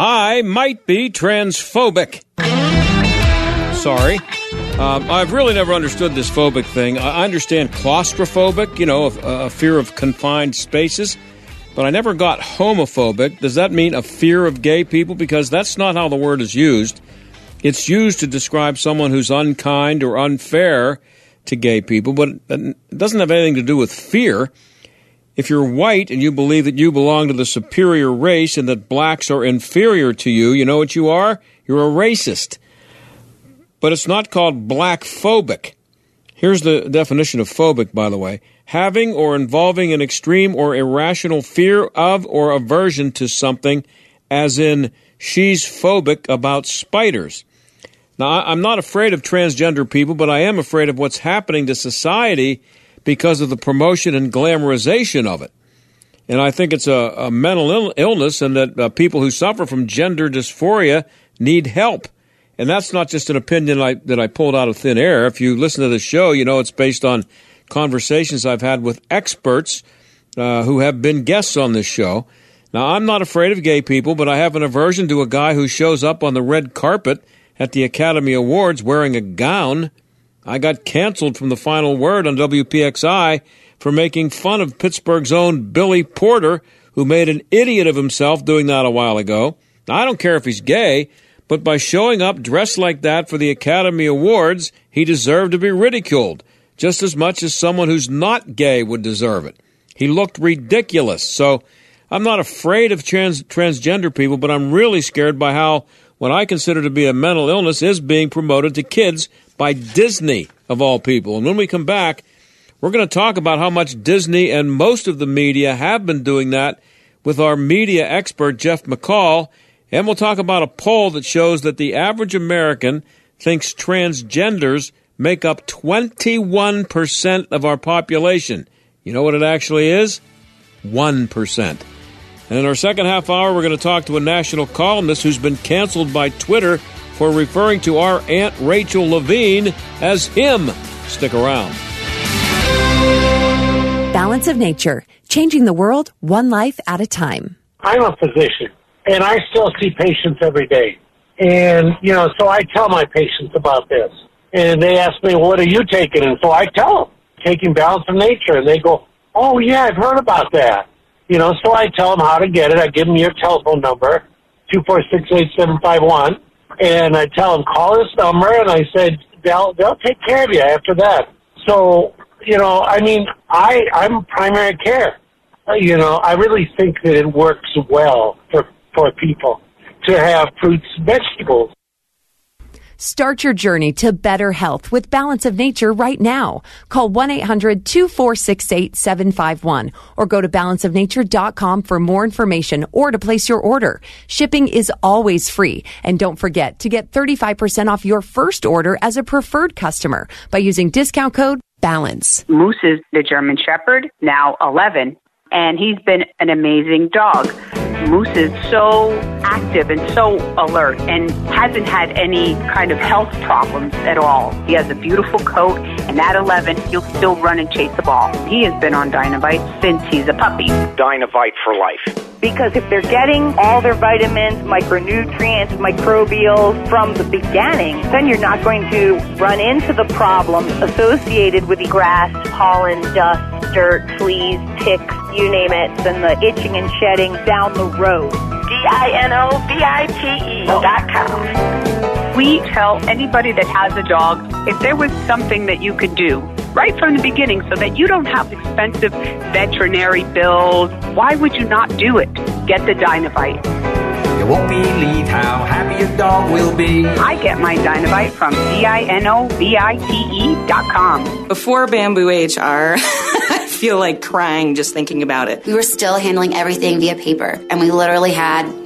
I might be transphobic. Sorry. I've really never understood this phobic thing. I understand claustrophobic, you know, a fear of confined spaces. But I never got homophobic. Does that mean a fear of gay people? Because that's not how the word is used. It's used to describe someone who's unkind or unfair to gay people, but it doesn't have anything to do with fear. If you're white and you believe that you belong to the superior race and that blacks are inferior to you know what you are? You're a racist. But it's not called blackphobic. Here's the definition of phobic, by the way. Having or involving an extreme or irrational fear of or aversion to something, as in she's phobic about spiders. Now, I'm not afraid of transgender people, but I am afraid of what's happening to society because of the promotion and glamorization of it. And I think it's a mental illness, and that people who suffer from gender dysphoria need help. And that's not just an opinion that I pulled out of thin air. If you listen to the show, you know it's based on conversations I've had with experts who have been guests on this show. Now, I'm not afraid of gay people, but I have an aversion to a guy who shows up on the red carpet at the Academy Awards wearing a gown. I got canceled from The Final Word on WPXI for making fun of Pittsburgh's own Billy Porter, who made an idiot of himself doing that a while ago. Now, I don't care if he's gay, but by showing up dressed like that for the Academy Awards, he deserved to be ridiculed, just as much as someone who's not gay would deserve it. He looked ridiculous. So I'm not afraid of transgender people, but I'm really scared by how what I consider to be a mental illness is being promoted to kids by Disney, of all people. And when we come back, we're going to talk about how much Disney and most of the media have been doing that with our media expert, Jeff McCall. And we'll talk about a poll that shows that the average American thinks transgenders make up 21% of our population. You know what it actually is? 1%. And in our second half hour, we're going to talk to a national columnist who's been canceled by Twitter for referring to our Aunt Rachel Levine as him. Stick around. Balance of Nature, changing the world one life at a time. I'm a physician, and I still see patients every day. And, you know, so I tell my patients about this. And they ask me, what are you taking? And so I tell them, taking Balance of Nature. And they go, oh, yeah, I've heard about that. You know, so I tell them how to get it. I give them your telephone number, 246-8751, and I tell them, call this number, and I said, they'll take care of you after that. So, you know, I mean, I'm primary care. You know, I really think that it works well for people to have fruits and vegetables. Start your journey to better health with Balance of Nature right now. Call 1-800-246-8751 or go to balanceofnature.com for more information or to place your order. Shipping is always free. And don't forget to get 35% off your first order as a preferred customer by using discount code BALANCE. Moose is the German Shepherd, now 11, and he's been an amazing dog. Moose is so active and so alert and hasn't had any kind of health problems at all. He has a beautiful coat, and at 11, he'll still run and chase the ball. He has been on DinoVite since he's a puppy. DinoVite for life. Because if they're getting all their vitamins, micronutrients, microbials from the beginning, then you're not going to run into the problems associated with the grass, pollen, dust, dirt, fleas, ticks, you name it, and the itching and shedding down the road. DinoVite.com. We tell anybody that has a dog, if there was something that you could do right from the beginning so that you don't have expensive veterinary bills, why would you not do it? Get the DinoVite. You won't believe how happy your dog will be. I get my DinoVite from DinoVite.com. Before BambooHR, I feel like crying just thinking about it. We were still handling everything via paper, and we literally had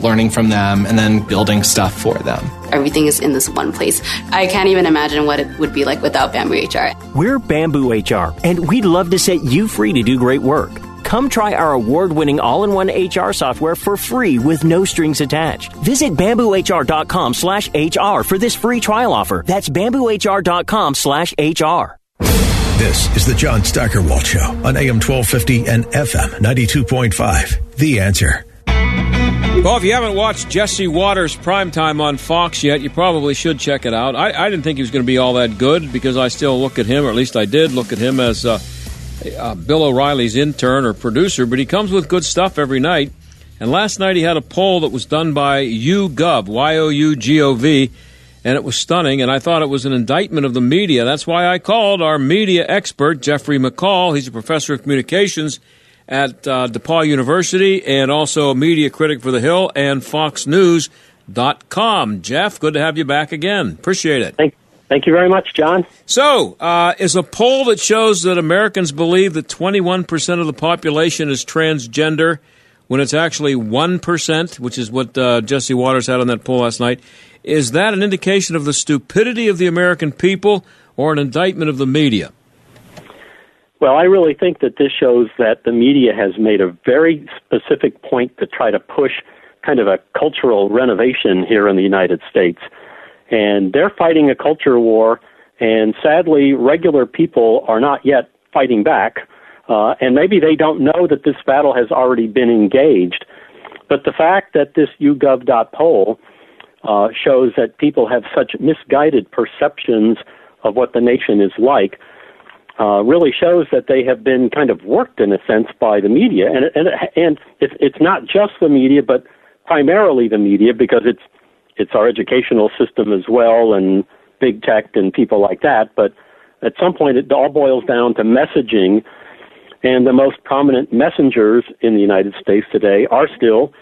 learning from them, and then building stuff for them. Everything is in this one place. I can't even imagine what it would be like without Bamboo HR. We're Bamboo HR, and we'd love to set you free to do great work. Come try our award-winning all-in-one HR software for free with no strings attached. Visit BambooHR.com/HR for this free trial offer. That's BambooHR.com/HR. This is the John Steigerwald Show on AM 1250 and FM 92.5. The Answer. Well, if you haven't watched Jesse Watters' Primetime on Fox yet, you probably should check it out. I didn't think he was going to be all that good because I still look at him, or at least I did look at him as Bill O'Reilly's intern or producer, but he comes with good stuff every night. And last night he had a poll that was done by YouGov, Y-O-U-G-O-V, and it was stunning, and I thought it was an indictment of the media. That's why I called our media expert, Jeffrey McCall. He's a professor of communications at DePauw University and also a media critic for The Hill and FoxNews.com. Jeff, good to have you back again. Appreciate it. Thank you very much, John. So, is a poll that shows that Americans believe that 21% of the population is transgender when it's actually 1%, which is what Jesse Watters had on that poll last night. Is that an indication of the stupidity of the American people or an indictment of the media? Well, I really think that this shows that the media has made a very specific point to try to push kind of a cultural renovation here in the United States. And they're fighting a culture war, and sadly, regular people are not yet fighting back. And maybe they don't know that this battle has already been engaged. But the fact that this YouGov poll shows that people have such misguided perceptions of what the nation is like really shows that they have been kind of worked, in a sense, by the media. And it's not just the media, but primarily the media, because it's our educational system as well, and big tech and people like that. But at some point, it all boils down to messaging, and the most prominent messengers in the United States today are still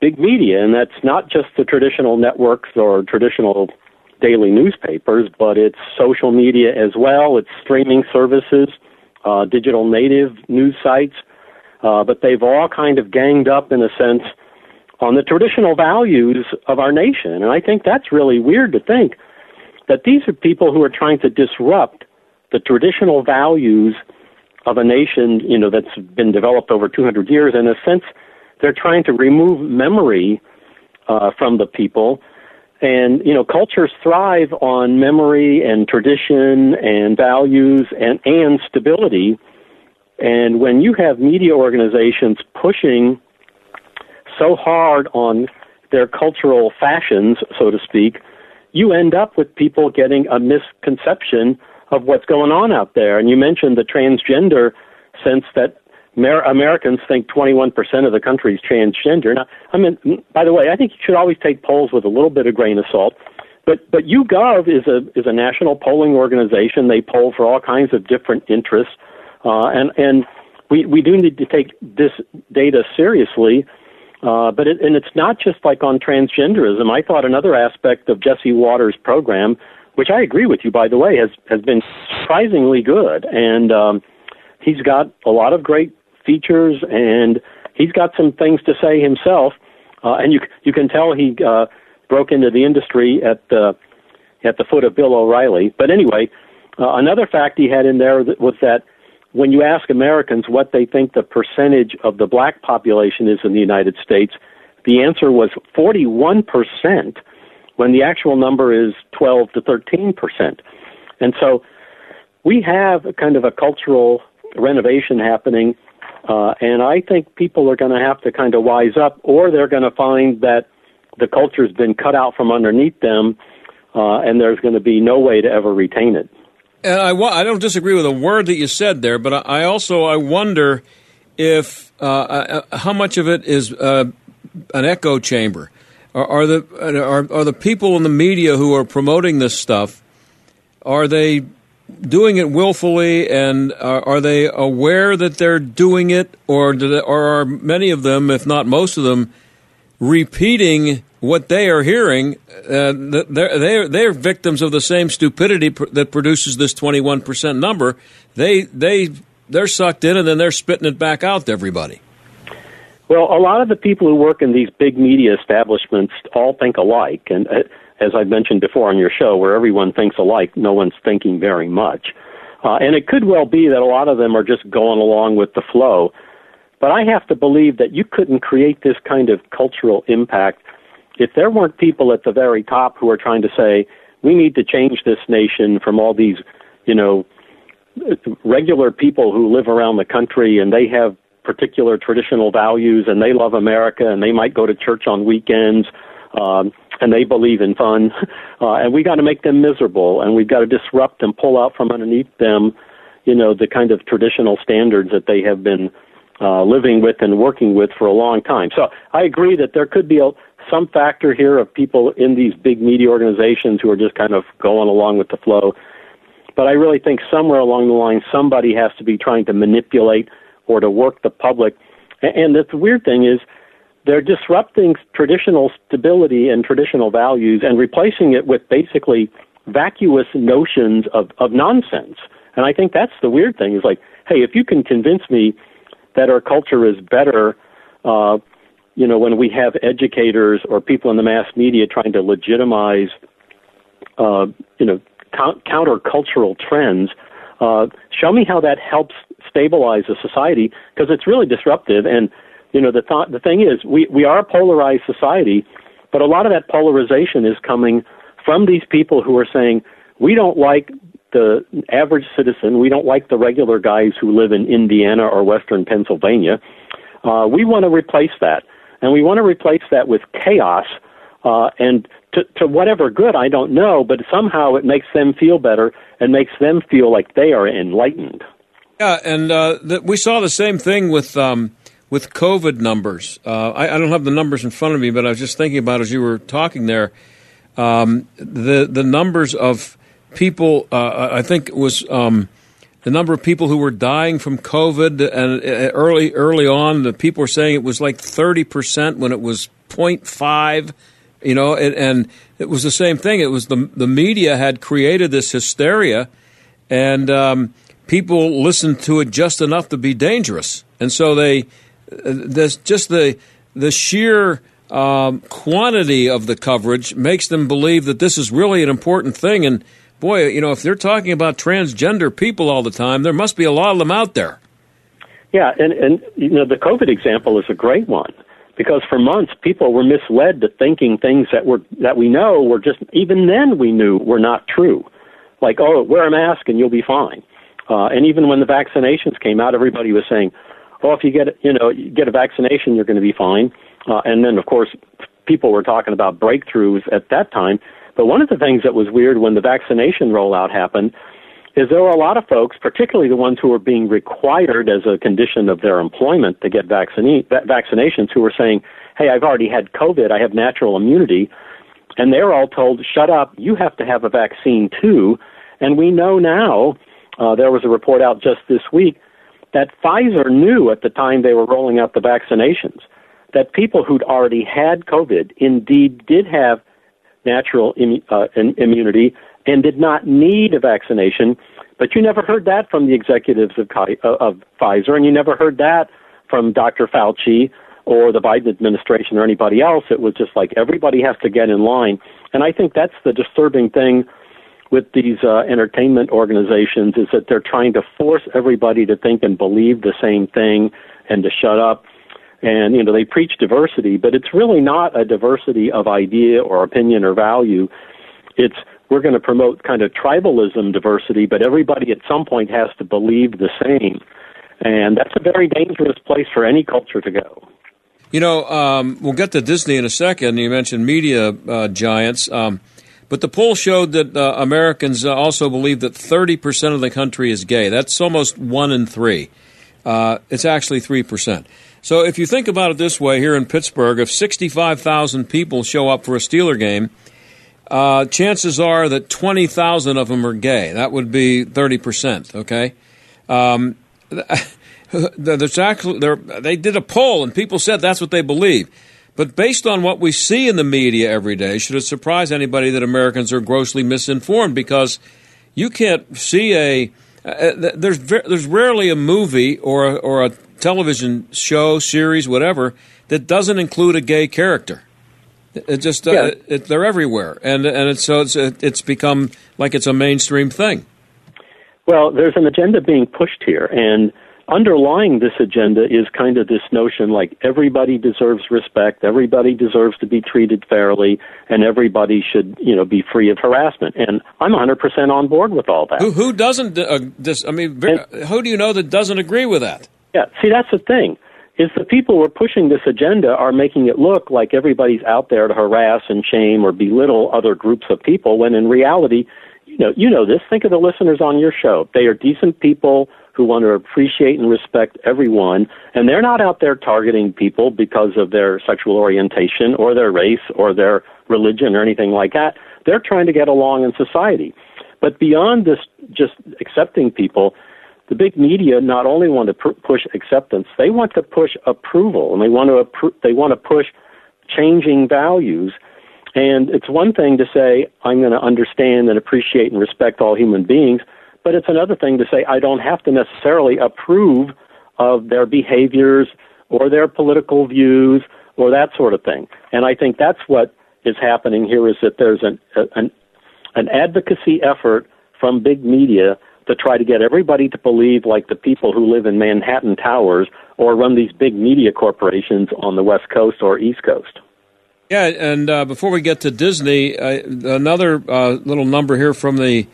big media, and that's not just the traditional networks or traditional daily newspapers, but it's social media as well. It's streaming services, digital native news sites, but they've all kind of ganged up, in a sense, on the traditional values of our nation. And I think that's really weird to think that these are people who are trying to disrupt the traditional values of a nation, that's been developed over 200 years. In a sense, they're trying to remove memory from the people. And, cultures thrive on memory and tradition and values and stability. And when you have media organizations pushing so hard on their cultural fashions, so to speak, you end up with people getting a misconception of what's going on out there. And you mentioned the transgender sense that Americans think 21% of the country is transgender. Now, by the way, I think you should always take polls with a little bit of grain of salt. But YouGov is a national polling organization. They poll for all kinds of different interests. And we do need to take this data seriously. But it's not just on transgenderism. I thought another aspect of Jesse Watters' program, which I agree with you, by the way, has been surprisingly good. And he's got a lot of great features, and he's got some things to say himself. And you can tell he broke into the industry at the foot of Bill O'Reilly. But anyway, another fact he had in there was that when you ask Americans what they think the percentage of the black population is in the United States, the answer was 41%, when the actual number is 12 to 13%. And so we have a kind of a cultural renovation happening And I think people are going to have to kind of wise up, or they're going to find that the culture's been cut out from underneath them, and there's going to be no way to ever retain it. And I don't disagree with a word that you said there, but I wonder if how much of it is an echo chamber. Are the people in the media who are promoting this stuff, are they doing it willfully, and are they aware that they're doing it, or are many of them, if not most of them, repeating what they are hearing? They're victims of the same stupidity that produces this 21% number. They're sucked in, and then they're spitting it back out to everybody. Well, a lot of the people who work in these big media establishments all think alike, and as I've mentioned before on your show, where everyone thinks alike, no one's thinking very much. And it could well be that a lot of them are just going along with the flow. But I have to believe that you couldn't create this kind of cultural impact if there weren't people at the very top who are trying to say, we need to change this nation from all these, regular people who live around the country, and they have particular traditional values, and they love America, and they might go to church on weekends, and they believe in fun, and we got to make them miserable, and we've got to disrupt and pull out from underneath them, the kind of traditional standards that they have been living with and working with for a long time. So I agree that there could be some factor here of people in these big media organizations who are just kind of going along with the flow, but I really think somewhere along the line somebody has to be trying to manipulate or to work the public. And the weird thing is, they're disrupting traditional stability and traditional values and replacing it with basically vacuous notions of nonsense. And I think that's the weird thing, is like, hey, if you can convince me that our culture is better, when we have educators or people in the mass media trying to legitimize, countercultural trends, show me how that helps stabilize a society, because it's really disruptive. And the thing is, we are a polarized society, but a lot of that polarization is coming from these people who are saying, we don't like the average citizen, we don't like the regular guys who live in Indiana or Western Pennsylvania. We want to replace that, and we want to replace that with chaos, and to whatever good, I don't know, but somehow it makes them feel better and makes them feel like they are enlightened. Yeah, and we saw the same thing with COVID numbers. I don't have the numbers in front of me, but I was just thinking about as you were talking there, the numbers of people. I think it was the number of people who were dying from COVID, and early on, the people were saying it was like 30% when it was 0.5. And it was the same thing. It was the media had created this hysteria, and people listened to it just enough to be dangerous. And so there's just the sheer quantity of the coverage makes them believe that this is really an important thing. And boy, if they're talking about transgender people all the time, there must be a lot of them out there. Yeah, and the COVID example is a great one, because for months people were misled to thinking things that we know were just, even then we knew were not true. Like, oh, wear a mask and you'll be fine. And even when the vaccinations came out, everybody was saying, oh, if you get a vaccination, you're going to be fine. And then, of course, people were talking about breakthroughs at that time. But one of the things that was weird when the vaccination rollout happened is there were a lot of folks, particularly the ones who were being required as a condition of their employment to get vaccinations, who were saying, hey, I've already had COVID, I have natural immunity. And they were all told, shut up, you have to have a vaccine too. And we know now, there was a report out just this week that Pfizer knew at the time they were rolling out the vaccinations that people who'd already had COVID indeed did have natural immunity and did not need a vaccination. But you never heard that from the executives of Pfizer, and you never heard that from Dr. Fauci or the Biden administration or anybody else. It was just like everybody has to get in line. And I think that's the disturbing thing with these entertainment organizations, is that they're trying to force everybody to think and believe the same thing and to shut up. And, they preach diversity, but it's really not a diversity of idea or opinion or value. It's, we're going to promote kind of tribalism diversity, but everybody at some point has to believe the same. And that's a very dangerous place for any culture to go. You know, we'll get to Disney in a second. You mentioned media giants. But the poll showed that Americans also believe that 30% of the country is gay. That's almost 1 in 3. It's actually 3%. So if you think about it this way, here in Pittsburgh, if 65,000 people show up for a Steeler game, chances are that 20,000 of them are gay. That would be 30%, okay? They did a poll, and people said that's what they believe. But based on what we see in the media every day, should it surprise anybody that Americans are grossly misinformed? Because you can't see there's rarely a movie or a television show, series, whatever, that doesn't include a gay character. It just they're everywhere, and it's become like it's a mainstream thing. Well, there's an agenda being pushed here, and underlying this agenda is kind of this notion like everybody deserves respect, everybody deserves to be treated fairly, and everybody should, be free of harassment. And I'm 100% on board with all that. Who doesn't? Who do you know that doesn't agree with that? Yeah, see, that's the thing, is the people who are pushing this agenda are making it look like everybody's out there to harass and shame or belittle other groups of people, when in reality, you know this. Think of the listeners on your show. They are decent people who want to appreciate and respect everyone, and they're not out there targeting people because of their sexual orientation or their race or their religion or anything like that. They're trying to get along in society. But beyond this, just accepting people, the big media not only want to push acceptance, they want to push approval, and they want to push changing values. And it's one thing to say, I'm going to understand and appreciate and respect all human beings, but it's another thing to say, I don't have to necessarily approve of their behaviors or their political views or that sort of thing. And I think that's what is happening here, is that there's an advocacy effort from big media to try to get everybody to believe like the people who live in Manhattan Towers or run these big media corporations on the West Coast or East Coast. Yeah, and before we get to Disney, another little number here from the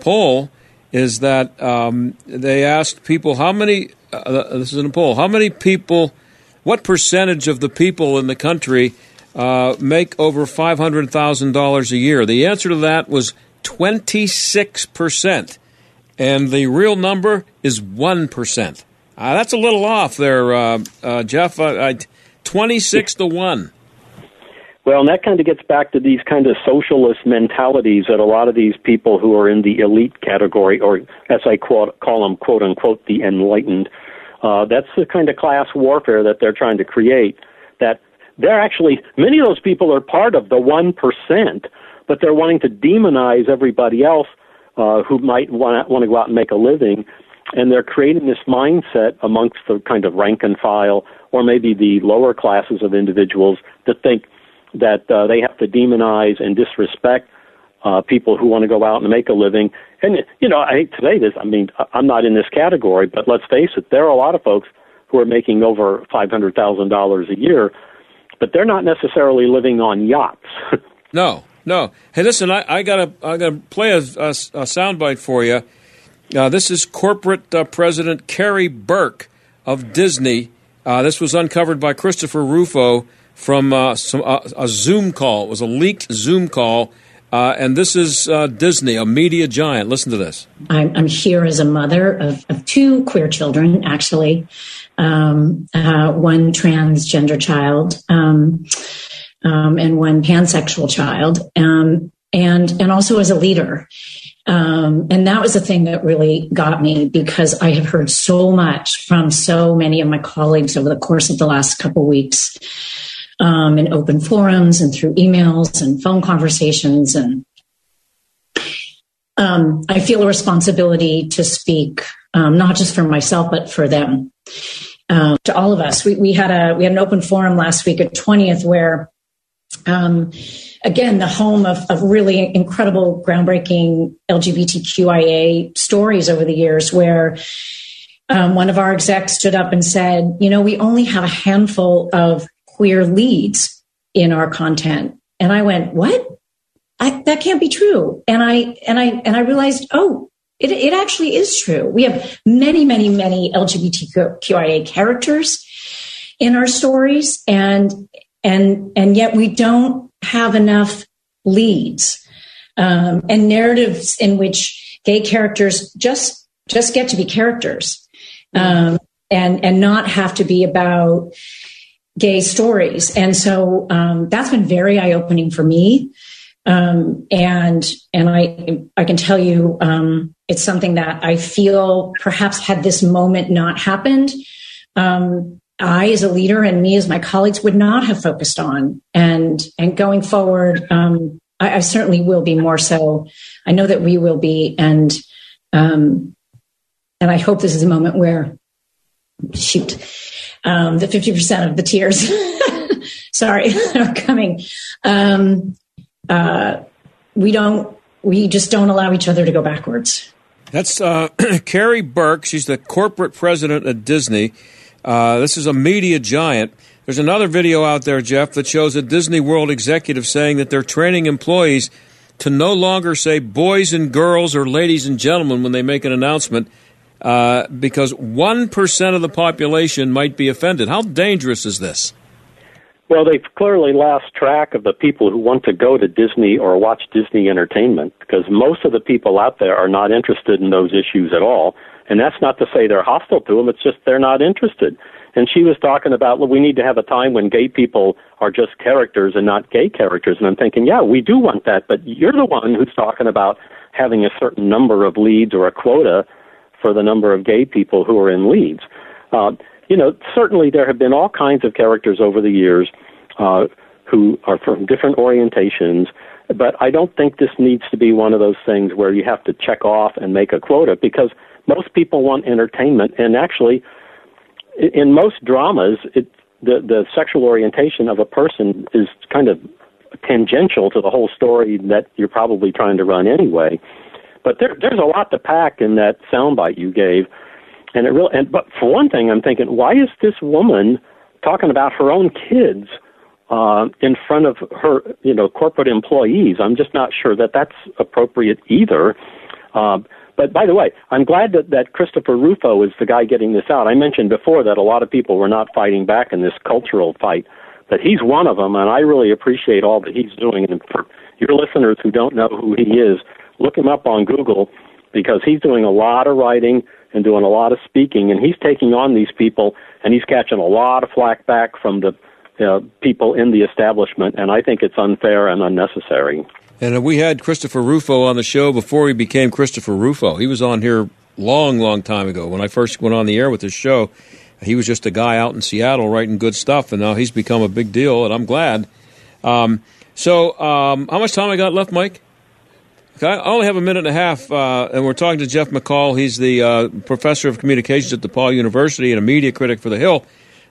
poll is that they asked people how many. This is in a poll. How many people? What percentage of the people in the country make over $500,000 a year? The answer to that was 26%, and the real number is 1%. That's a little off there, Jeff. 26-1. Well, and that kind of gets back to these kind of socialist mentalities that a lot of these people who are in the elite category, or as I call them, quote unquote, the enlightened, that's the kind of class warfare that they're trying to create. That they're actually, many of those people are part of the 1%, but they're wanting to demonize everybody else who might want to go out and make a living. And they're creating this mindset amongst the kind of rank and file, or maybe the lower classes of individuals, that think that they have to demonize and disrespect people who want to go out and make a living. And, I hate to say this, I mean, I'm not in this category, but let's face it, there are a lot of folks who are making over $500,000 a year, but they're not necessarily living on yachts. No. Hey, listen, I gotta play a soundbite for you. This is corporate president Carrie Burke of Disney. This was uncovered by Christopher Rufo from a Zoom call. It was a leaked Zoom call. And this is Disney, a media giant. Listen to this. I'm here as a mother of two queer children, actually, one transgender child and one pansexual child, and also as a leader. And that was the thing that really got me, because I have heard so much from so many of my colleagues over the course of the last couple weeks, in open forums and through emails and phone conversations. And I feel a responsibility to speak, not just for myself, but for them, to all of us. We had an open forum last week at 20th where again, the home of really incredible, groundbreaking LGBTQIA stories over the years, where one of our execs stood up and said, we only have a handful of queer leads in our content. And I went, what? That can't be true. And I realized, oh, It actually is true. We have many, many, many LGBTQIA characters in our stories, and yet we don't have enough leads and narratives in which gay characters just get to be characters and not have to be about gay stories. And so that's been very eye-opening for me. And I can tell you, it's something that I feel perhaps had this moment not happened, I as a leader and me as my colleagues would not have focused on. And going forward, I certainly will be more so. I know that we will be. And I hope this is a moment where, the 50% of the tears, sorry, are coming. We just don't allow each other to go backwards. That's Carrie Burke. She's the corporate president at Disney. This is a media giant. There's another video out there, Jeff, that shows a Disney World executive saying that they're training employees to no longer say boys and girls or ladies and gentlemen when they make an announcement because 1% of the population might be offended. How dangerous is this? Well, they've clearly lost track of the people who want to go to Disney or watch Disney entertainment, because most of the people out there are not interested in those issues at all. And that's not to say they're hostile to them. It's just they're not interested. And she was talking about, well, we need to have a time when gay people are just characters and not gay characters. And I'm thinking, yeah, we do want that. But you're the one who's talking about having a certain number of leads or a quota for the number of gay people who are in leads. You know, certainly there have been all kinds of characters over the years who are from different orientations, but I don't think this needs to be one of those things where you have to check off and make a quota, because most people want entertainment. And actually, in most dramas, the sexual orientation of a person is kind of tangential to the whole story that you're probably trying to run anyway. But there's a lot to pack in that soundbite you gave. And it really, but for one thing, I'm thinking, why is this woman talking about her own kids in front of her, corporate employees? I'm just not sure that that's appropriate either. But by the way, I'm glad that Christopher Rufo is the guy getting this out. I mentioned before that a lot of people were not fighting back in this cultural fight, but he's one of them, and I really appreciate all that he's doing. And for your listeners who don't know who he is, look him up on Google, because he's doing a lot of writing and doing a lot of speaking, and he's taking on these people, and he's catching a lot of flack back from the people in the establishment, and I think it's unfair and unnecessary. And we had Christopher Rufo on the show before he became Christopher Rufo. He was on here long time ago. When I first went on the air with this show, he was just a guy out in Seattle writing good stuff, and now he's become a big deal, and I'm glad. How much time I got left, Mike? I only have a minute and a half, and we're talking to Jeff McCall. He's the professor of communications at DePauw University and a media critic for The Hill.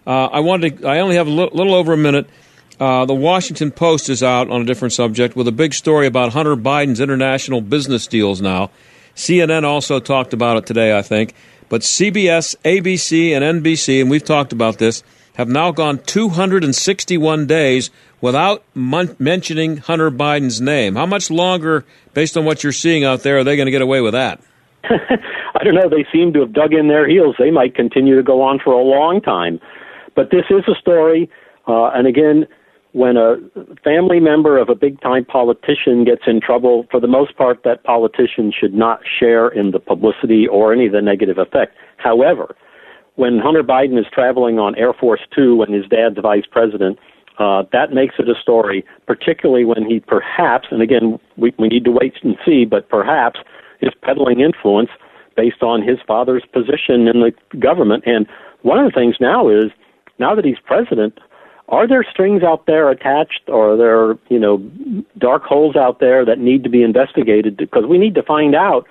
I only have a little over a minute. The Washington Post is out on a different subject with a big story about Hunter Biden's international business deals now. CNN also talked about it today, I think. But CBS, ABC, and NBC, and we've talked about this, have now gone 261 days without mentioning Hunter Biden's name. How much longer, based on what you're seeing out there, are they going to get away with that? I don't know. They seem to have dug in their heels. They might continue to go on for a long time. But this is a story, and again, when a family member of a big-time politician gets in trouble, for the most part, that politician should not share in the publicity or any of the negative effect. However, when Hunter Biden is traveling on Air Force Two and his dad's vice president, that makes it a story, particularly when he perhaps, and again, we need to wait and see, but perhaps is peddling influence based on his father's position in the government. And one of the things now is, now that he's president, are there strings out there attached, or are there, dark holes out there that need to be investigated? Because we need to find out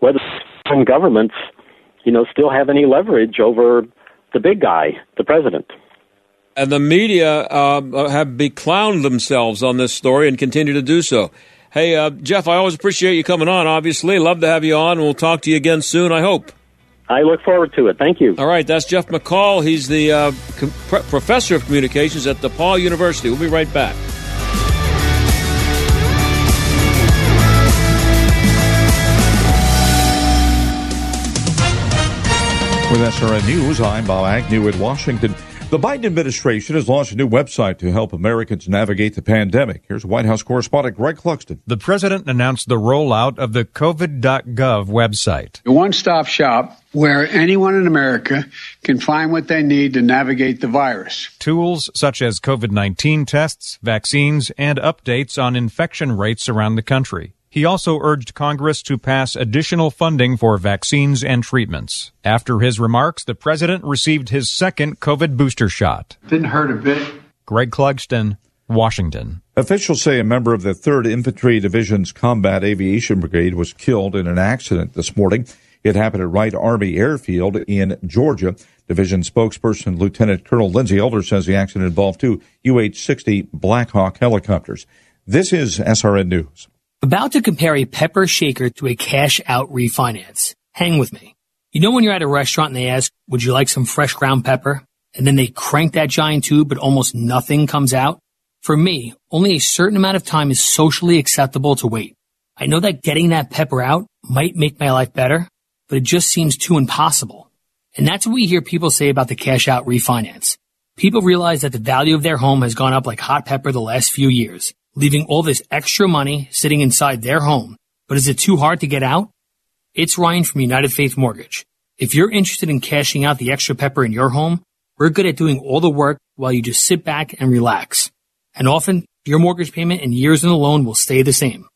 whether some governments, still have any leverage over the big guy, the president. And the media have beclowned themselves on this story and continue to do so. Hey, Jeff, I always appreciate you coming on, obviously. Love to have you on. We'll talk to you again soon, I hope. I look forward to it. Thank you. All right, that's Jeff McCall. He's the professor of communications at DePauw University. We'll be right back. With SRN News, I'm Bob Agnew in Washington. The Biden administration has launched a new website to help Americans navigate the pandemic. Here's White House correspondent Greg Clugston. The president announced the rollout of the COVID.gov website. A one-stop shop where anyone in America can find what they need to navigate the virus. Tools such as COVID-19 tests, vaccines, and updates on infection rates around the country. He also urged Congress to pass additional funding for vaccines and treatments. After his remarks, the president received his second COVID booster shot. Didn't hurt a bit. Greg Clugston, Washington. Officials say a member of the 3rd Infantry Division's Combat Aviation Brigade was killed in an accident this morning. It happened at Wright Army Airfield in Georgia. Division spokesperson Lieutenant Colonel Lindsey Elder says the accident involved two UH-60 Black Hawk helicopters. This is SRN News. About to compare a pepper shaker to a cash-out refinance. Hang with me. You know when you're at a restaurant and they ask, would you like some fresh ground pepper? And then they crank that giant tube, but almost nothing comes out? For me, only a certain amount of time is socially acceptable to wait. I know that getting that pepper out might make my life better, but it just seems too impossible. And that's what we hear people say about the cash-out refinance. People realize that the value of their home has gone up like hot pepper the last few years, leaving all this extra money sitting inside their home. But is it too hard to get out? It's Ryan from United Faith Mortgage. If you're interested in cashing out the extra pepper in your home, we're good at doing all the work while you just sit back and relax. And often, your mortgage payment and years in the loan will stay the same.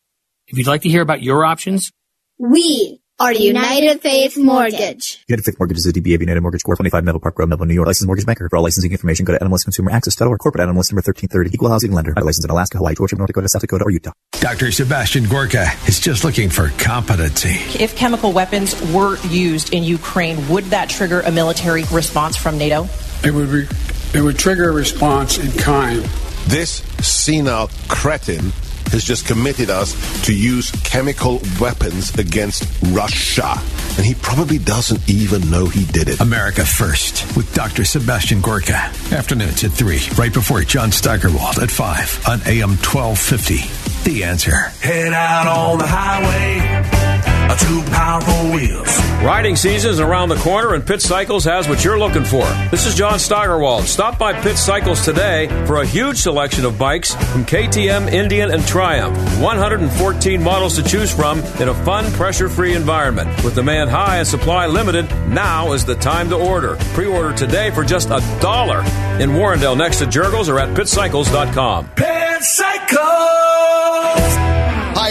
If you'd like to hear about your options, we are United Faith Mortgage. United Faith Mortgage is a DBA of United Mortgage Corp. 25 Melville Park Road, Melville, New York. Licensed mortgage banker. For all licensing information, go to NMLSconsumeraccess.org. Corporate NMLS number 1330. Equal housing lender. Licensed in Alaska, Hawaii, Georgia, North Dakota, South Dakota, or Utah. Dr. Sebastian Gorka is just looking for competency. If chemical weapons were used in Ukraine, would that trigger a military response from NATO? It would trigger a response in kind. This senile cretin has just committed us to use chemical weapons against Russia. And he probably doesn't even know he did it. America First with Dr. Sebastian Gorka. Afternoons at 3, right before John Steigerwald at 5 on AM 1250. The Answer. Head out on the highway. Two powerful wheels. Riding season's around the corner, and Pit Cycles has what you're looking for. This is John Steigerwald. Stop by Pit Cycles today for a huge selection of bikes from KTM, Indian, and Triumph. 114 models to choose from in a fun, pressure-free environment. With demand high and supply limited, now is the time to order. Pre-order today for just $1 in Warrendale next to Jurgles or at pitcycles.com. Pit Cycles! Hi,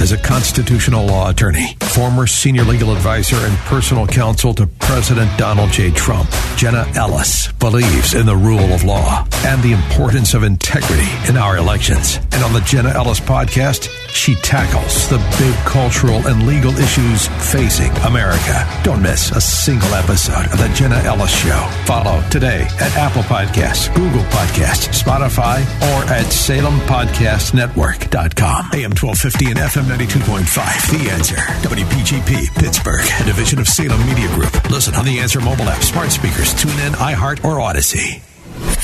As a constitutional law attorney, former senior legal advisor and personal counsel to President Donald J. Trump, Jenna Ellis believes in the rule of law and the importance of integrity in our elections. And on the Jenna Ellis podcast, she tackles the big cultural and legal issues facing America. Don't miss a single episode of the Jenna Ellis Show. Follow today at Apple Podcasts, Google Podcasts, Spotify, or at SalemPodcastNetwork.com. AM 1250 and FM 92.5. The Answer. WPGP, Pittsburgh, a division of Salem Media Group. Listen on the Answer mobile app, smart speakers, TuneIn, iHeart, or Odyssey.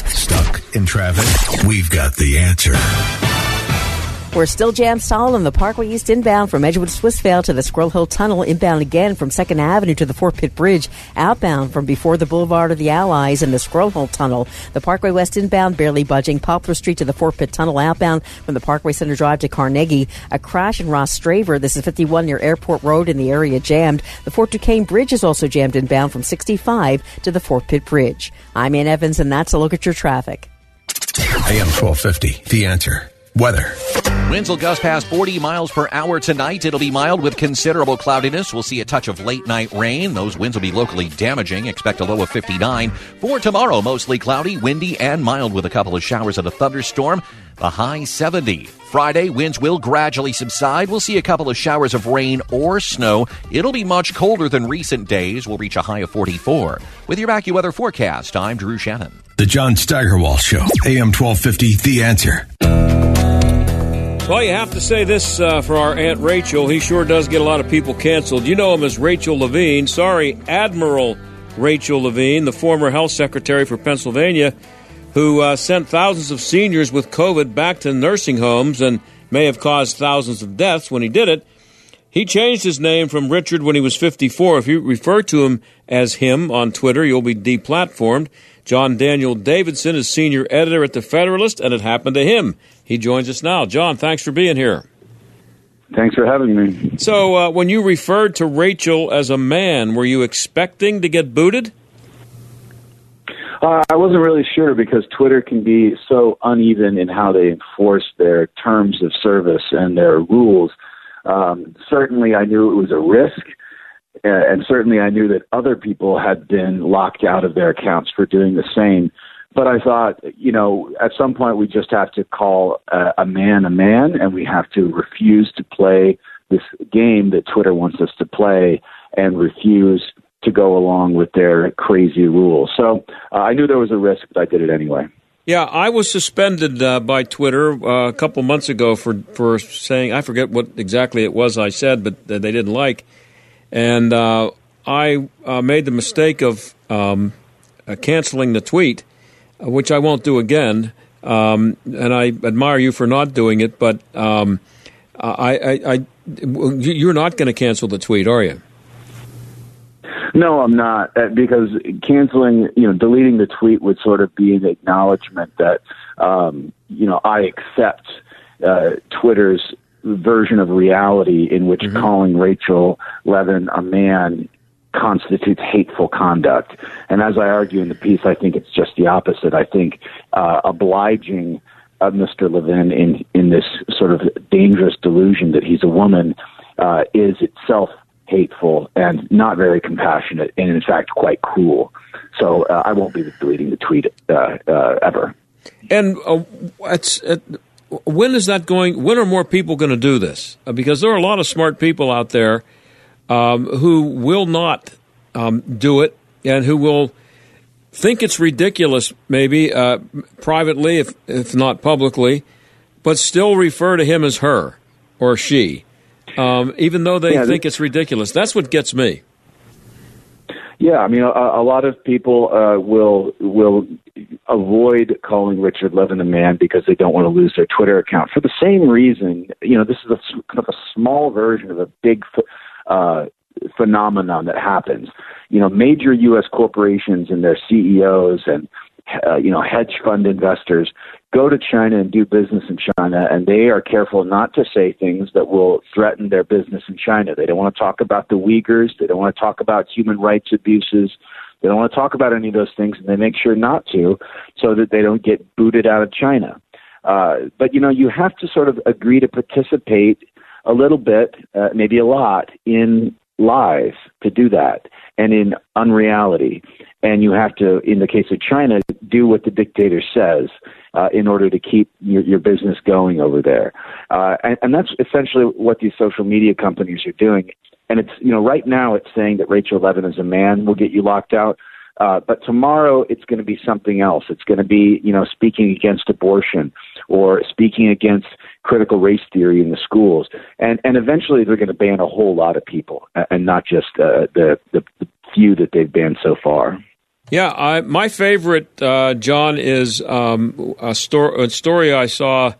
Stuck in traffic? We've got the answer. We're still jam stalled on the Parkway East inbound from Edgewood-Swissvale to the Squirrel Hill Tunnel, inbound again from 2nd Avenue to the Fort Pitt Bridge, outbound from before the Boulevard of the Allies and the Squirrel Hill Tunnel. The Parkway West inbound barely budging, Poplar Street to the Fort Pitt Tunnel, outbound from the Parkway Center Drive to Carnegie. A crash in Ross Straver, this is 51 near Airport Road in the area jammed. The Fort Duquesne Bridge is also jammed inbound from 65 to the Fort Pitt Bridge. I'm Ann Evans, and that's a look at your traffic. AM 1250, The Answer. Weather. Winds will gust past 40 miles per hour tonight. It'll be mild with considerable cloudiness. We'll see a touch of late-night rain. Those winds will be locally damaging. Expect a low of 59. For tomorrow, mostly cloudy, windy, and mild with a couple of showers and a thunderstorm. The high 70. Friday, winds will gradually subside. We'll see a couple of showers of rain or snow. It'll be much colder than recent days. We'll reach a high of 44. With your AccuWeather forecast, I'm Drew Shannon. The John Steigerwall Show, AM 1250, The Answer. Well, you have to say this for our Aunt Rachel. He sure does get a lot of people canceled. You know him as Rachel Levine. Sorry, Admiral Rachel Levine, the former health secretary for Pennsylvania, who sent thousands of seniors with COVID back to nursing homes and may have caused thousands of deaths when he did it. He changed his name from Richard when he was 54. If you refer to him as him on Twitter, you'll be deplatformed. John Daniel Davidson is senior editor at The Federalist, and it happened to him. He joins us now. John, thanks for being here. Thanks for having me. So when you referred to Rachel as a man, were you expecting to get booted? I wasn't really sure because Twitter can be so uneven in how they enforce their terms of service and their rules. Certainly I knew it was a risk, and certainly I knew that other people had been locked out of their accounts for doing the same. But I thought, you know, at some point we just have to call a man, and we have to refuse to play this game that Twitter wants us to play and refuse to go along with their crazy rules. So I knew there was a risk, but I did it anyway. Yeah, I was suspended by Twitter a couple months ago for saying, I forget what exactly it was I said, but they didn't like. And I made the mistake of canceling the tweet, which I won't do again. And I admire you for not doing it, but you're not going to cancel the tweet, are you? No, I'm not, because canceling, you know, deleting the tweet would sort of be an acknowledgement that, you know, I accept Twitter's version of reality in which calling Rachel Levin a man constitutes hateful conduct. And as I argue in the piece, I think it's just the opposite. I think obliging Mr. Levin in this sort of dangerous delusion that he's a woman is itself hateful and not very compassionate, and in fact quite cruel. So I won't be deleting the tweet ever. And when is that going? When are more people going to do this? Because there are a lot of smart people out there who will not do it, and who will think it's ridiculous, maybe privately, if not publicly, but still refer to him as her or she. Even though they think it's ridiculous. That's what gets me. Yeah, I mean, a lot of people will avoid calling Richard Levin a man because they don't want to lose their Twitter account. For the same reason, you know, this is kind of a small version of a big phenomenon that happens. You know, major U.S. corporations and their CEOs and, you know, hedge fund investors go to China and do business in China, and they are careful not to say things that will threaten their business in China. They don't want to talk about the Uyghurs. They don't want to talk about human rights abuses. They don't want to talk about any of those things, and they make sure not to so that they don't get booted out of China. But, you know, you have to sort of agree to participate a little bit, maybe a lot, in lies to do that and in unreality. And you have to, in the case of China, do what the dictator says in order to keep your business going over there. And that's essentially what these social media companies are doing. And it's, you know, right now it's saying that Rachel Levin is a man will get you locked out. But tomorrow it's going to be something else. It's going to be, you know, speaking against abortion or speaking against critical race theory in the schools. And eventually they're going to ban a whole lot of people and not just the few that they've banned so far. Yeah, my favorite, John, is a story I saw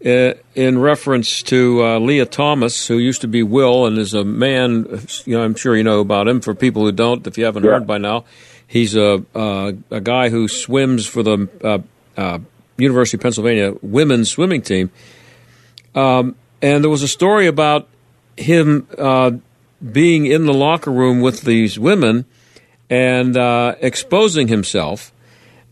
in reference to Leah Thomas, who used to be Will and is a man. You know, I'm sure you know about him. For people who don't, if you haven't heard by now, he's a guy who swims for the University of Pennsylvania women's swimming team. And there was a story about him being in the locker room with these women and exposing himself.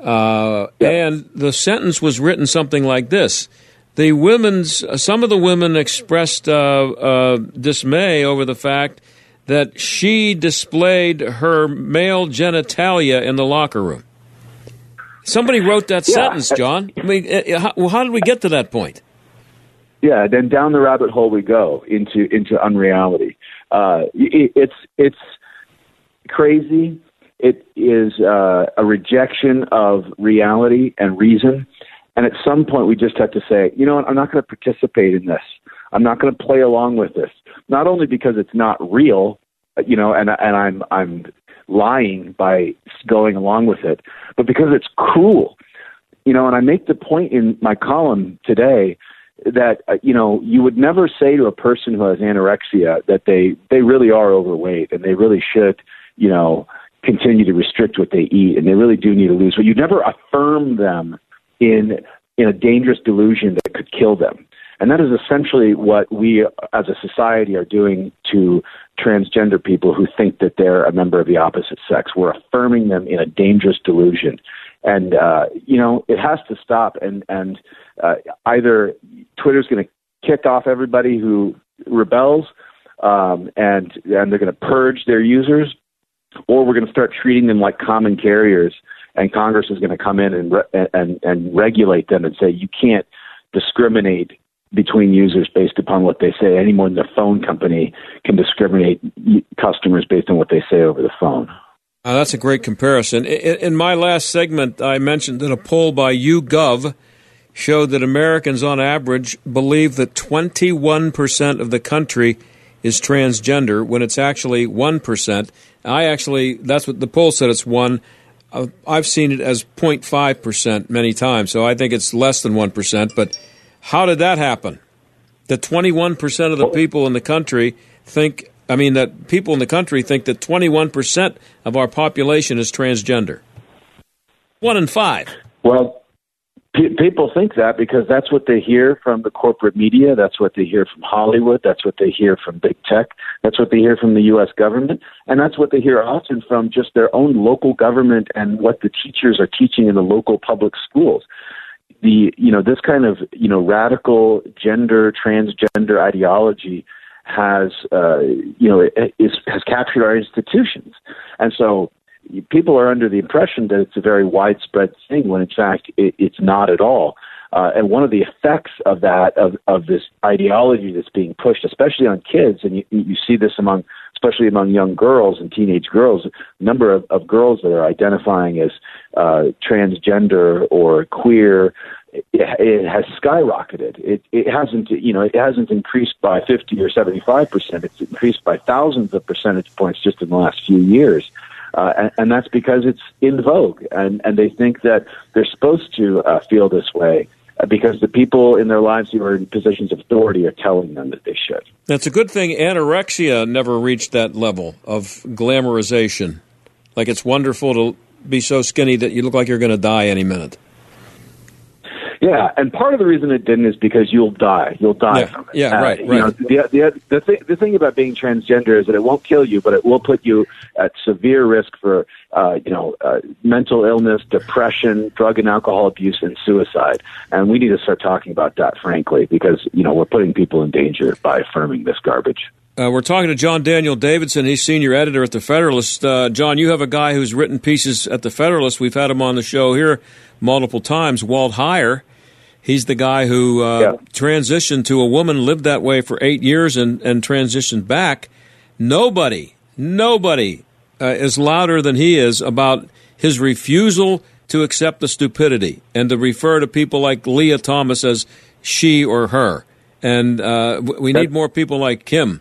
And the sentence was written something like this. The women's, some of the women expressed dismay over the fact that she displayed her male genitalia in the locker room. Somebody wrote that sentence, John. I mean, how did we get to that point? Yeah, then down the rabbit hole we go into unreality. It's crazy. It is a rejection of reality and reason. And at some point, we just have to say, you know what, I'm not going to participate in this. I'm not going to play along with this. Not only because it's not real, you know, and I'm lying by going along with it, but because it's cruel, you know. And I make the point in my column today that you know, you would never say to a person who has anorexia that they really are overweight and they really should, you know, continue to restrict what they eat and they really do need to lose weight. You never affirm them in a dangerous delusion that could kill them. And that is essentially what we as a society are doing to transgender people who think that they're a member of the opposite sex. We're affirming them in a dangerous delusion. And, you know, it has to stop. And either Twitter's going to kick off everybody who rebels and they're going to purge their users, or we're going to start treating them like common carriers, and Congress is going to come in and regulate them and say you can't discriminate between users based upon what they say any more than the phone company can discriminate customers based on what they say over the phone. That's a great comparison. In my last segment, I mentioned that a poll by YouGov showed that Americans on average believe that 21% of the country is transgender when it's actually 1%. That's what the poll said, it's 1%. I've seen it as 0.5% many times, so I think it's less than 1%, but how did that happen? That 21% of the people in the country think, people in the country think that 21% of our population is transgender. 1 in 5. Well, people think that because that's what they hear from the corporate media. That's what they hear from Hollywood. That's what they hear from big tech. That's what they hear from the U.S. government. And that's what they hear often from just their own local government and what the teachers are teaching in the local public schools. This kind of, radical transgender ideology has captured our institutions. And so people are under the impression that it's a very widespread thing when in fact it's not at all. And one of the effects of that, of this ideology that's being pushed, especially on kids, and you see this especially among young girls and teenage girls, number of girls that are identifying as transgender or queer, it has skyrocketed. It hasn't increased by 50 or 75%. It's increased by thousands of percentage points just in the last few years. And that's because it's in vogue, and they think that they're supposed to feel this way because the people in their lives who are in positions of authority are telling them that they should. That's a good thing. Anorexia never reached that level of glamorization. Like it's wonderful to be so skinny that you look like you're going to die any minute. Yeah, and part of the reason it didn't is because you'll die. You'll die from it. Yeah, right. The thing about being transgender is that it won't kill you, but it will put you at severe risk for mental illness, depression, drug and alcohol abuse, and suicide. And we need to start talking about that, frankly, because we're putting people in danger by affirming this garbage. We're talking to John Daniel Davidson. He's senior editor at The Federalist. John, you have a guy who's written pieces at The Federalist. We've had him on the show here multiple times, Walt Heyer. He's the guy who transitioned to a woman, lived that way for 8 years and transitioned back. Nobody is louder than he is about his refusal to accept the stupidity and to refer to people like Leah Thomas as she or her. And we need more people like him.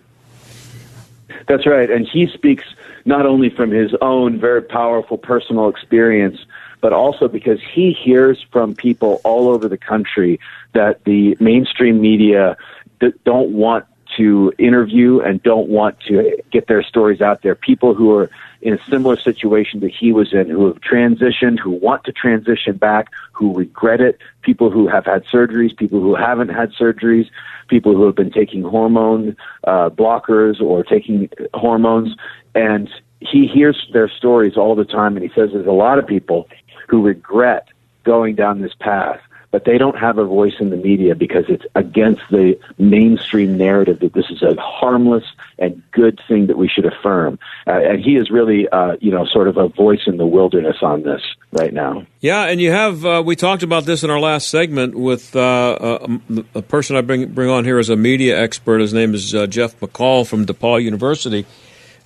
That's right. And he speaks not only from his own very powerful personal experience, but also because he hears from people all over the country that the mainstream media don't want to interview and don't want to get their stories out there. People who are in a similar situation that he was in, who have transitioned, who want to transition back, who regret it, people who have had surgeries, people who haven't had surgeries, people who have been taking hormone blockers or taking hormones. And he hears their stories all the time, and he says there's a lot of people who regret going down this path. but they don't have a voice in the media because it's against the mainstream narrative that this is a harmless and good thing that we should affirm. And he is really, sort of a voice in the wilderness on this right now. Yeah, and you have, we talked about this in our last segment with a person I bring on here as a media expert. His name is Jeff McCall from DePauw University.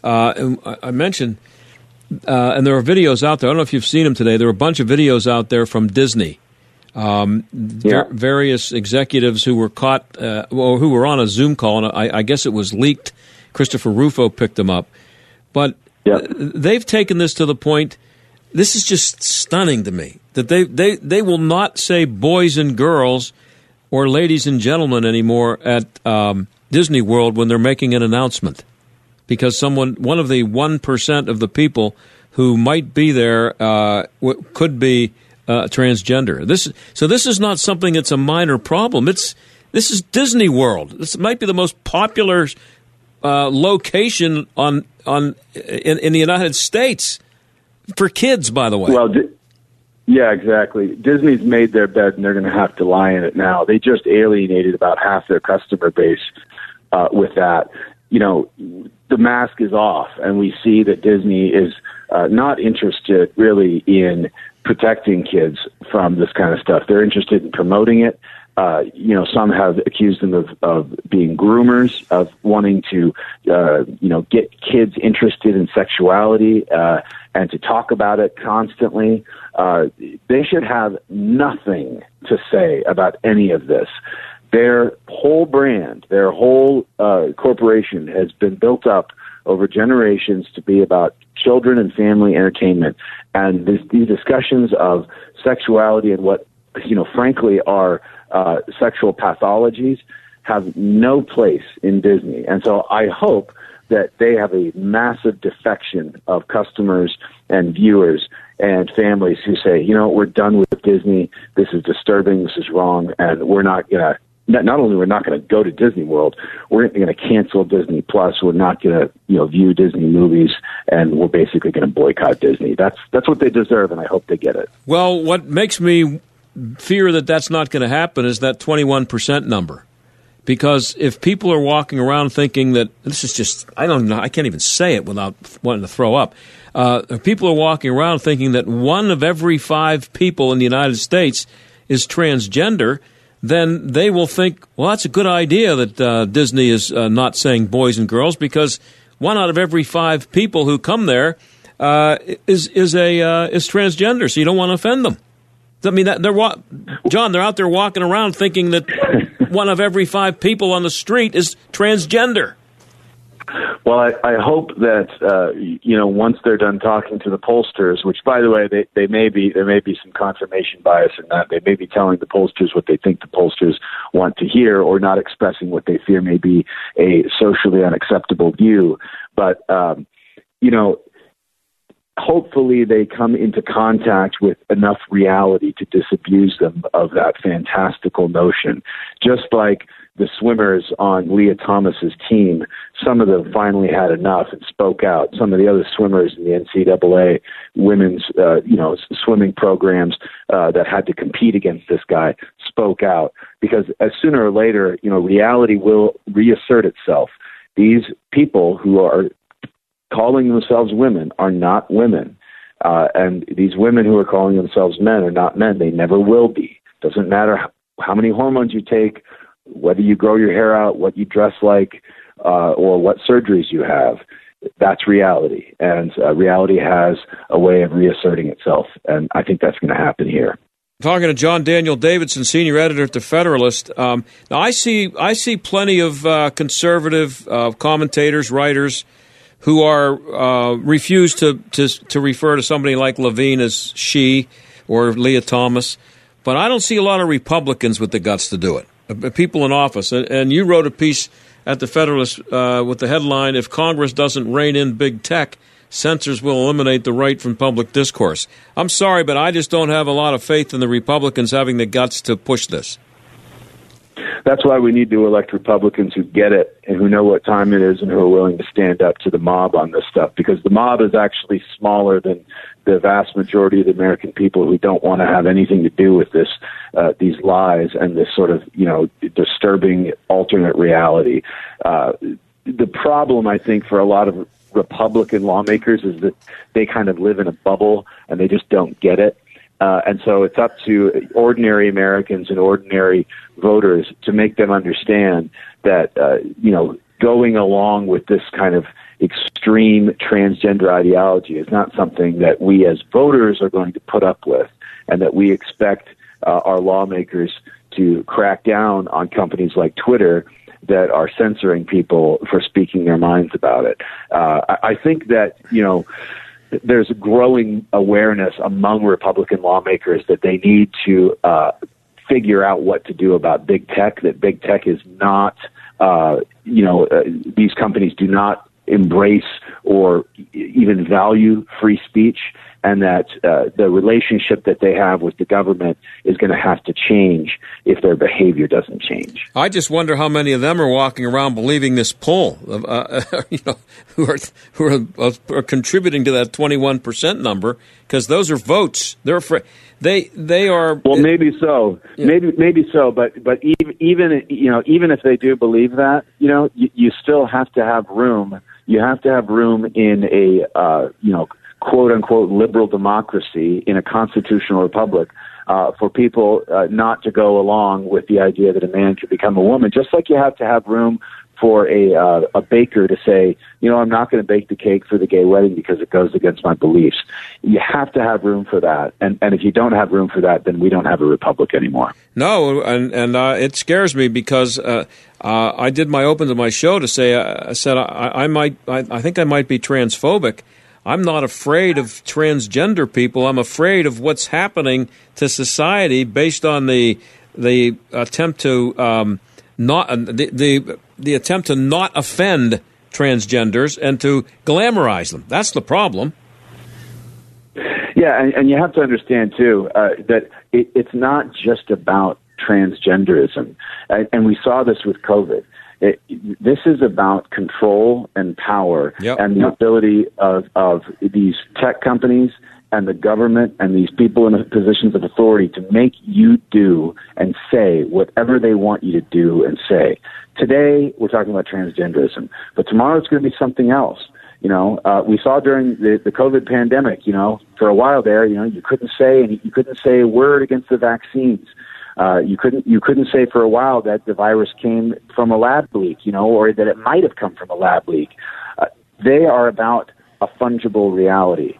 And I mentioned, and there are videos out there, I don't know if you've seen them today, there are a bunch of videos out there from Disney. Various executives who were caught, who were on a Zoom call, and I guess it was leaked. Christopher Rufo picked them up. But they've taken this to the point, this is just stunning to me, that they will not say boys and girls or ladies and gentlemen anymore at Disney World when they're making an announcement. Because one of the 1% of the people who might be there could be transgender. This is not something that's a minor problem. This is Disney World. This might be the most popular location in the United States for kids, by the way. Well, yeah, exactly. Disney's made their bed, and they're going to have to lie in it now. They just alienated about half their customer base with that. You know, the mask is off, and we see that Disney is not interested really in protecting kids from this kind of stuff. They're interested in promoting it. Some have accused them of being groomers, of wanting to, get kids interested in sexuality and to talk about it constantly. They should have nothing to say about any of this. Their whole brand, their whole corporation has been built up over generations to be about children and family entertainment, and these discussions of sexuality and what, frankly, are sexual pathologies have no place in Disney. And so I hope that they have a massive defection of customers and viewers and families who say, we're done with Disney. This is disturbing. This is wrong, and we're not going to. Not only we're not going to go to Disney World, we're going to cancel Disney Plus. We're not going to, view Disney movies, and we're basically going to boycott Disney. That's what they deserve, and I hope they get it. Well, what makes me fear that that's not going to happen is that 21% number, because if people are walking around thinking that this is just, I don't know, I can't even say it without wanting to throw up. If people are walking around thinking that one of every 5 people in the United States is transgender, then they will think, well, that's a good idea that Disney is not saying boys and girls, because 1 out of every 5 people who come there is transgender, so you don't want to offend them. I mean, they're out there walking around thinking that 1 of every 5 people on the street is transgender. Well, I hope that once they're done talking to the pollsters, which, by the way, there may be some confirmation bias in that. They may be telling the pollsters what they think the pollsters want to hear, or not expressing what they fear may be a socially unacceptable view. But hopefully they come into contact with enough reality to disabuse them of that fantastical notion, just like the swimmers on Leah Thomas's team. Some of them finally had enough and spoke out. Some of the other swimmers in the NCAA women's, swimming programs that had to compete against this guy spoke out, because as sooner or later, reality will reassert itself. These people who are calling themselves women are not women, and these women who are calling themselves men are not men. They never will be. Doesn't matter how many hormones you take, whether you grow your hair out, what you dress like, or what surgeries you have. That's reality, and reality has a way of reasserting itself, and I think that's going to happen here. Talking to John Daniel Davidson, senior editor at The Federalist. Now, I see plenty of conservative commentators, writers, who are refuse to refer to somebody like Levine as she or Leah Thomas, but I don't see a lot of Republicans with the guts to do it. People in office. And you wrote a piece at The Federalist with the headline, "If Congress doesn't rein in big tech, censors will eliminate the right from public discourse." I'm sorry, but I just don't have a lot of faith in the Republicans having the guts to push this. That's why we need to elect Republicans who get it and who know what time it is and who are willing to stand up to the mob on this stuff, because the mob is actually smaller than the vast majority of the American people who don't want to have anything to do with this these lies and this sort of, you know, disturbing alternate reality. The problem, I think, for a lot of Republican lawmakers is that they kind of live in a bubble and they just don't get it. And so it's up to ordinary Americans and ordinary voters to make them understand that, you know, going along with this kind of extreme transgender ideology is not something that we as voters are going to put up with, and that we expect our lawmakers to crack down on companies like Twitter that are censoring people for speaking their minds about it. I think that, you know, there's a growing awareness among Republican lawmakers that they need to figure out what to do about big tech, that big tech is not, you know, these companies do not embrace or even value free speech, and that the relationship that they have with the government is going to have to change if their behavior doesn't change. I just wonder how many of them are walking around believing this poll, you know, who are contributing to that 21% number, because those are votes. They're they are. Well, maybe so. Yeah. Maybe so. But even you know, even if they do believe that, you know, you still have to have room. You have to have room in a you know, quote unquote liberal democracy, in a constitutional republic, for people not to go along with the idea that a man could become a woman, just like you have to have room for a baker to say, you know, I'm not going to bake the cake for the gay wedding because it goes against my beliefs. You have to have room for that. And if you don't have room for that, then we don't have a republic anymore. No, and it scares me because I did my open to my show to say, I said, I think I might be transphobic. I'm not afraid of transgender people. I'm afraid of what's happening to society based on the attempt to not the attempt to not offend transgenders and to glamorize them. That's the problem. Yeah, and you have to understand too that it's not just about transgenderism, and we saw this with COVID. This is about control and power, yep, and the ability of these tech companies and the government and these people in positions of authority to make you do and say whatever they want you to do and say. Today, we're talking about transgenderism, but tomorrow it's going to be something else. You know, we saw during the COVID pandemic, you know, for a while there, you know, you couldn't say a word against the vaccines. You couldn't say for a while that the virus came from a lab leak, you know, or that it might have come from a lab leak. They are about a fungible reality.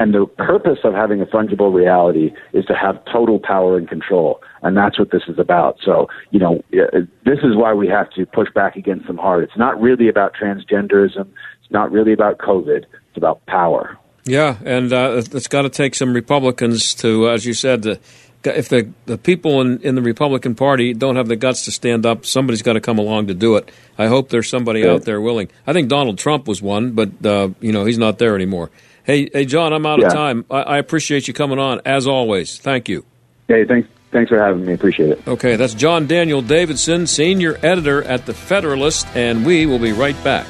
And the purpose of having a fungible reality is to have total power and control. And that's what this is about. So, you know, this is why we have to push back against them hard. It's not really about transgenderism. It's not really about COVID. It's about power. Yeah. And it's got to take some Republicans to, as you said, to, if the people in the Republican Party don't have the guts to stand up, somebody's got to come along to do it. I hope there's somebody out there willing. I think Donald Trump was one, but, you know, he's not there anymore. Hey, John, I'm out of time. I appreciate you coming on, as always. Thank you. Hey, thanks for having me. Appreciate it. Okay, that's John Daniel Davidson, senior editor at The Federalist, and we will be right back.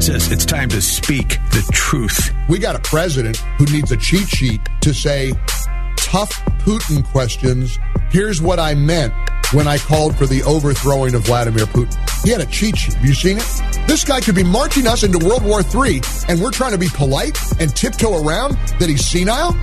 Says it's time to speak the truth. We got a president who needs a cheat sheet to say tough Putin questions. Here's what I meant when I called for the overthrowing of Vladimir Putin. He had a cheat sheet. Have you seen it? This guy could be marching us into World War III, and we're trying to be polite and tiptoe around that he's senile?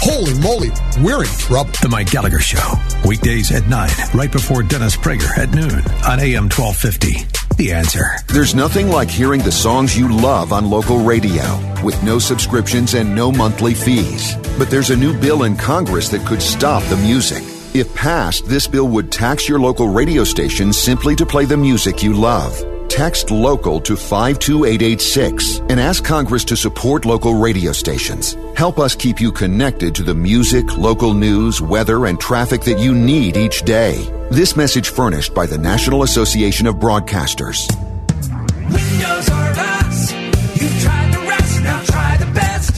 Holy moly, we're in trouble. The Mike Gallagher Show, weekdays at 9, right before Dennis Prager at noon on AM 1250. The Answer. There's nothing like hearing the songs you love on local radio with no subscriptions and no monthly fees. But there's a new bill in Congress that could stop the music. If passed, this bill would tax your local radio station simply to play the music you love. Text LOCAL to 52886 and ask Congress to support local radio stations. Help us keep you connected to the music, local news, weather, and traffic that you need each day. This message furnished by the National Association of Broadcasters. Windows R Us. You've tried the rest, now try the best.